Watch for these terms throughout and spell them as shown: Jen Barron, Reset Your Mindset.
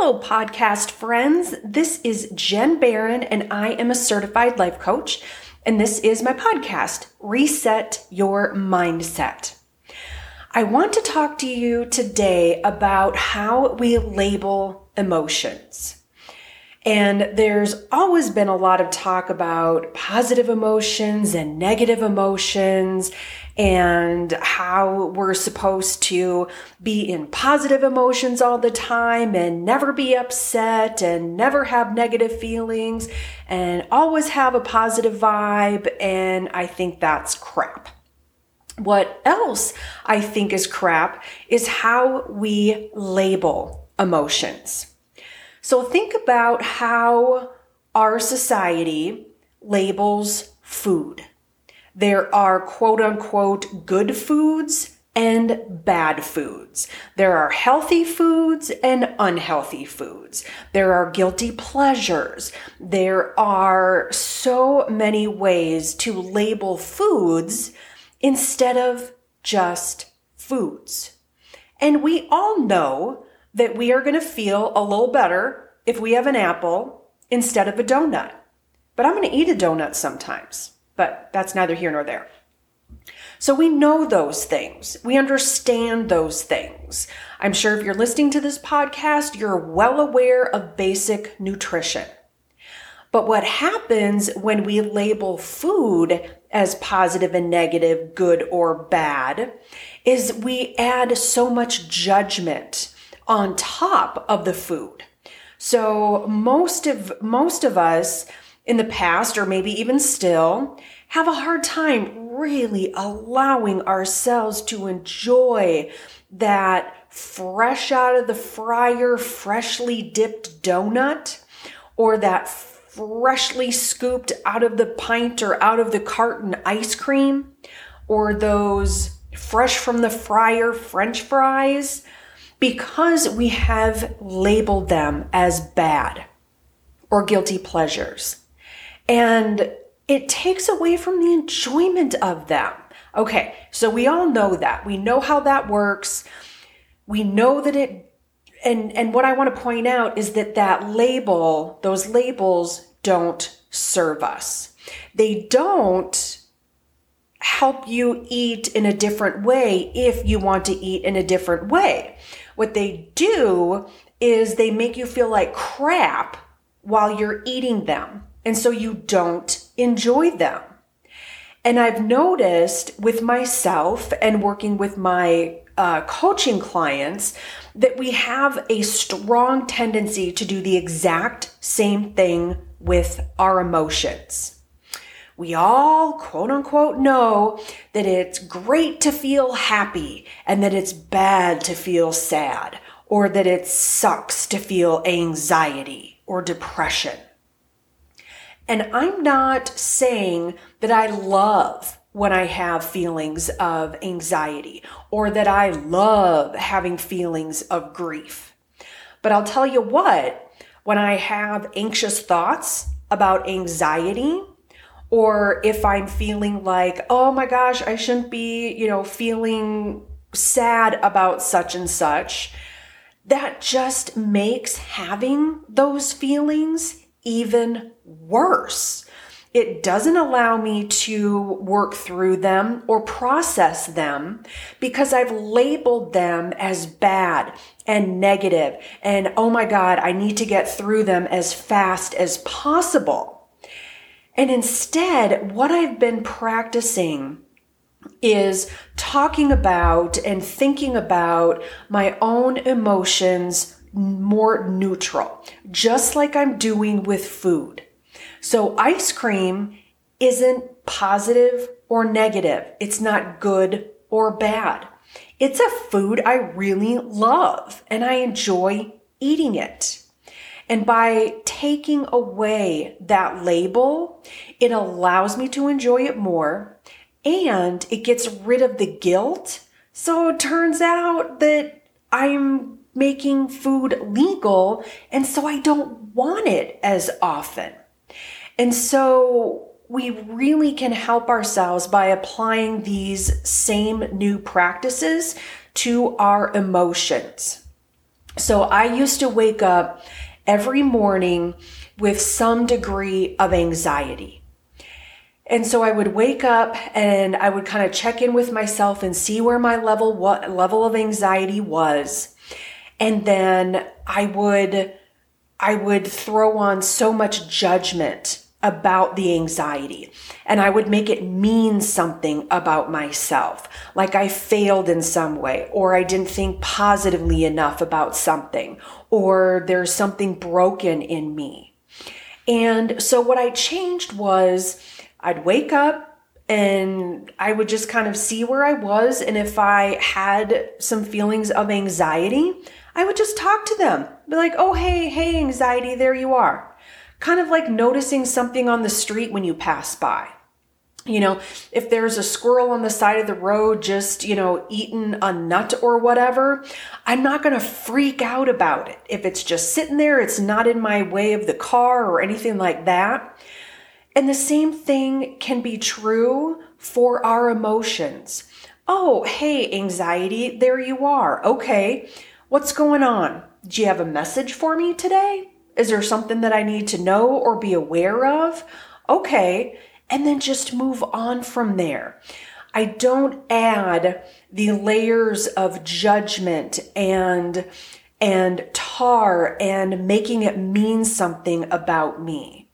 Hello, podcast friends. This is Jen Barron, and I am a certified life coach, and this is my podcast, Reset Your Mindset. I want to talk to you today about how we label emotions. And there's always been a lot of talk about positive emotions and negative emotions and how we're supposed to be in positive emotions all the time and never be upset and never have negative feelings and always have a positive vibe. And I think that's crap. What else I think is crap is how we label emotions. So think about how our society labels food. There are quote unquote good foods and bad foods. There are healthy foods and unhealthy foods. There are guilty pleasures. There are so many ways to label foods instead of just foods. And we all know that we are going to feel a little better if we have an apple instead of a donut. But I'm going to eat a donut sometimes, but that's neither here nor there. So we know those things. We understand those things. I'm sure if you're listening to this podcast, you're well aware of basic nutrition. But what happens when we label food as positive and negative, good or bad, is we add so much judgment on top of the food. So most of us in the past, or maybe even still, have a hard time really allowing ourselves to enjoy that fresh out of the fryer, freshly dipped donut, or that freshly scooped out of the pint or out of the carton ice cream, or those fresh from the fryer French fries, because we have labeled them as bad or guilty pleasures. And it takes away from the enjoyment of them. Okay, so we all know that. We know how that works. We know that it And what I want to point out is that label, those labels don't serve us. They don't help you eat in a different way if you want to eat in a different way. What they do is they make you feel like crap while you're eating them. And so you don't enjoy them. And I've noticed with myself and working with my coaching clients that we have a strong tendency to do the exact same thing with our emotions. We all, quote unquote, know that it's great to feel happy and that it's bad to feel sad, or that it sucks to feel anxiety or depression. And I'm not saying that I love when I have feelings of anxiety, or that I love having feelings of grief. But I'll tell you what, when I have anxious thoughts about anxiety, or if I'm feeling like, oh my gosh, I shouldn't be, feeling sad about such and such, that just makes having those feelings even worse. It doesn't allow me to work through them or process them because I've labeled them as bad and negative and, oh my God, I need to get through them as fast as possible. And instead, what I've been practicing is talking about and thinking about my own emotions more neutral, just like I'm doing with food. So ice cream isn't positive or negative. It's not good or bad. It's a food I really love and I enjoy eating it. And by taking away that label, it allows me to enjoy it more and it gets rid of the guilt. So it turns out that I'm making food legal and so I don't want it as often. And so we really can help ourselves by applying these same new practices to our emotions. So I used to wake up every morning with some degree of anxiety. And so I would wake up and I would kind of check in with myself and see where my level, what level of anxiety was. And then I would throw on so much judgment about the anxiety, and I would make it mean something about myself, like I failed in some way, or I didn't think positively enough about something, or there's something broken in me. And so what I changed was I'd wake up and I would just kind of see where I was, and if I had some feelings of anxiety, I would just talk to them, be like, oh, hey, anxiety, there you are. Kind of like noticing something on the street when you pass by. You know, if there's a squirrel on the side of the road just, you know, eating a nut or whatever, I'm not going to freak out about it. If it's just sitting there, it's not in my way of the car or anything like that. And the same thing can be true for our emotions. Oh, hey, anxiety, there you are. Okay, what's going on? Do you have a message for me today? Is there something that I need to know or be aware of? Okay, and then just move on from there. I don't add the layers of judgment and tar and making it mean something about me.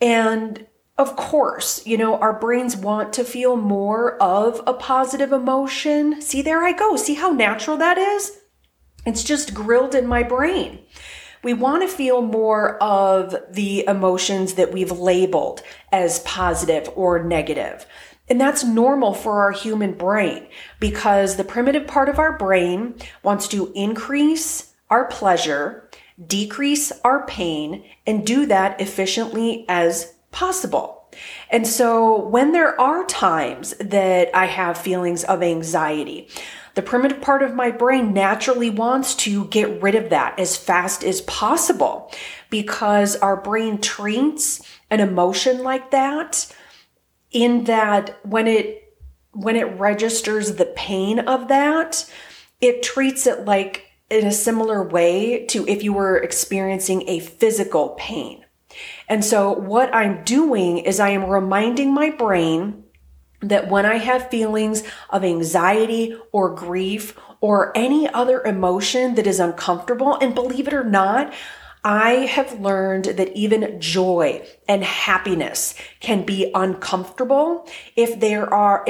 And of course, you know, our brains want to feel more of a positive emotion. See, there I go. See how natural that is? It's just grilled in my brain. We want to feel more of the emotions that we've labeled as positive or negative. And that's normal for our human brain because the primitive part of our brain wants to increase our pleasure, decrease our pain, and do that efficiently as possible. And so when there are times that I have feelings of anxiety, the primitive part of my brain naturally wants to get rid of that as fast as possible because our brain treats an emotion like that in that when it registers the pain of that, it treats it like in a similar way to if you were experiencing a physical pain. And so what I'm doing is I am reminding my brain that when I have feelings of anxiety or grief or any other emotion that is uncomfortable, and believe it or not, I have learned that even joy and happiness can be uncomfortable if they are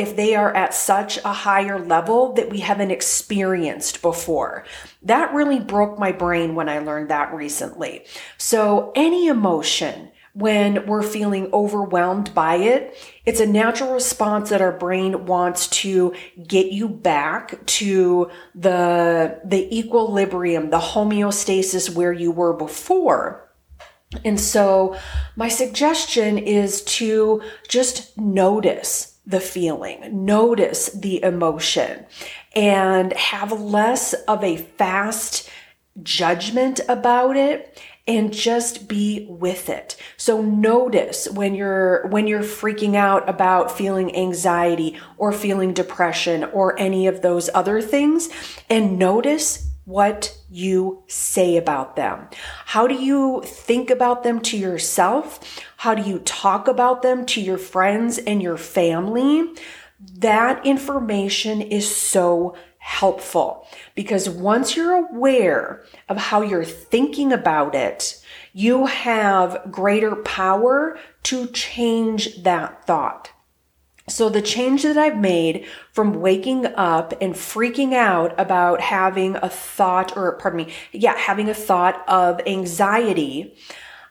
at such a higher level that we haven't experienced before. That really broke my brain when I learned that recently. So any emotion, when we're feeling overwhelmed by it, it's a natural response that our brain wants to get you back to the equilibrium, the homeostasis where you were before. And so my suggestion is to just notice the feeling, notice the emotion, and have less of a fast judgment about it. And just be with it. So notice when you're freaking out about feeling anxiety or feeling depression or any of those other things, and notice what you say about them. How do you think about them to yourself? How do you talk about them to your friends and your family? That information is so helpful because once you're aware of how you're thinking about it, you have greater power to change that thought. So the change that I've made from waking up and freaking out about having a thought of anxiety,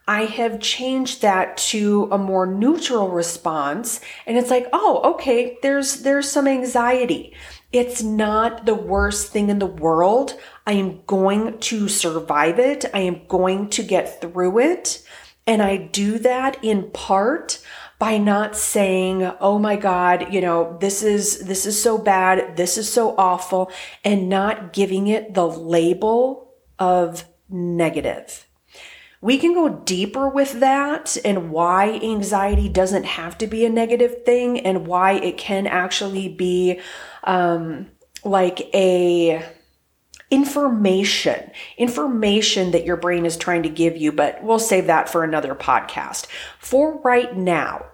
I have changed that to a more neutral response. And it's like, oh, okay, there's some anxiety. It's not the worst thing in the world. I am going to survive it. I am going to get through it. And I do that in part by not saying, oh my God, you know, this is so bad. This is so awful, and not giving it the label of negative. We can go deeper with that and why anxiety doesn't have to be a negative thing and why it can actually be like a information that your brain is trying to give you, but we'll save that for another podcast. For right now,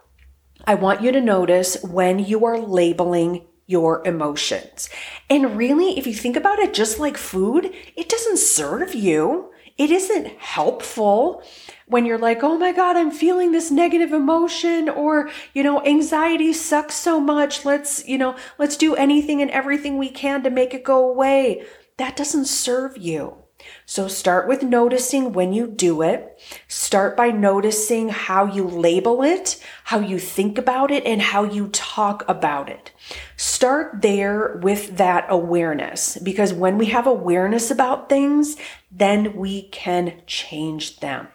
I want you to notice when you are labeling your emotions. And really, if you think about it, just like food, it doesn't serve you. It isn't helpful when you're like, oh my God, I'm feeling this negative emotion, or, anxiety sucks so much. Let's do anything and everything we can to make it go away. That doesn't serve you. So start with noticing when you do it. Start by noticing how you label it, how you think about it, and how you talk about it. Start there with that awareness, because when we have awareness about things, then we can change them.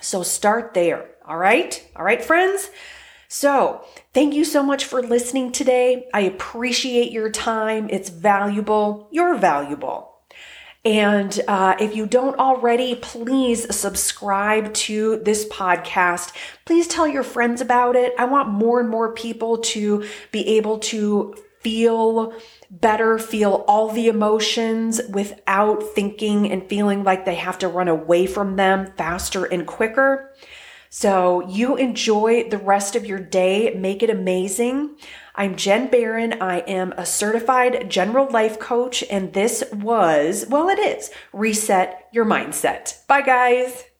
So start there. All right? All right, friends? So thank you so much for listening today. I appreciate your time. It's valuable. You're valuable. And if you don't already, please subscribe to this podcast. Please tell your friends about it. I want more and more people to be able to feel better, feel all the emotions without thinking and feeling like they have to run away from them faster and quicker. So you enjoy the rest of your day. Make it amazing. I'm Jen Barron. I am a certified general life coach, and this was, it is Reset Your Mindset. Bye, guys.